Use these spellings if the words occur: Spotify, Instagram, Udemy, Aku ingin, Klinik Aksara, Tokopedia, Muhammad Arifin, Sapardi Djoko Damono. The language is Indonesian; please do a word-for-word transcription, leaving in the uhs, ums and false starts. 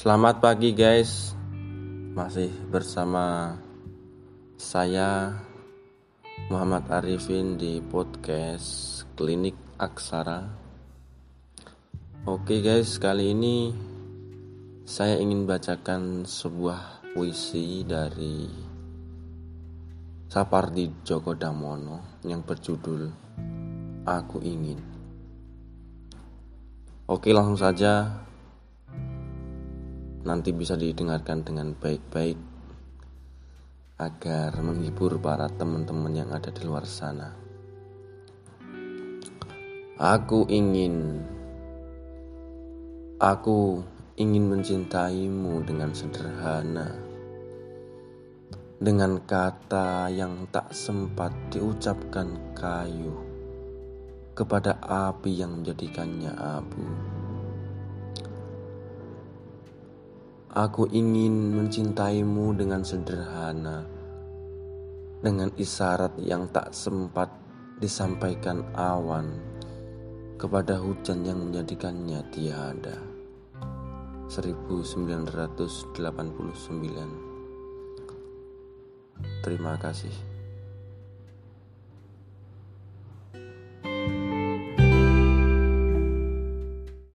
Selamat pagi guys, masih bersama saya Muhammad Arifin di podcast Klinik Aksara. Oke guys, kali ini saya ingin bacakan sebuah puisi dari Sapardi Djoko Damono yang berjudul Aku Ingin. Oke, langsung saja, nanti bisa didengarkan dengan baik-baik agar menghibur para teman-teman yang ada di luar sana. Aku ingin, aku ingin mencintaimu dengan sederhana, dengan kata yang tak sempat diucapkan kayu kepada api yang menjadikannya abu. Aku ingin mencintaimu dengan sederhana, dengan isyarat yang tak sempat disampaikan awan kepada hujan yang menjadikannya tiada. seribu sembilan ratus delapan puluh sembilan. Terima kasih.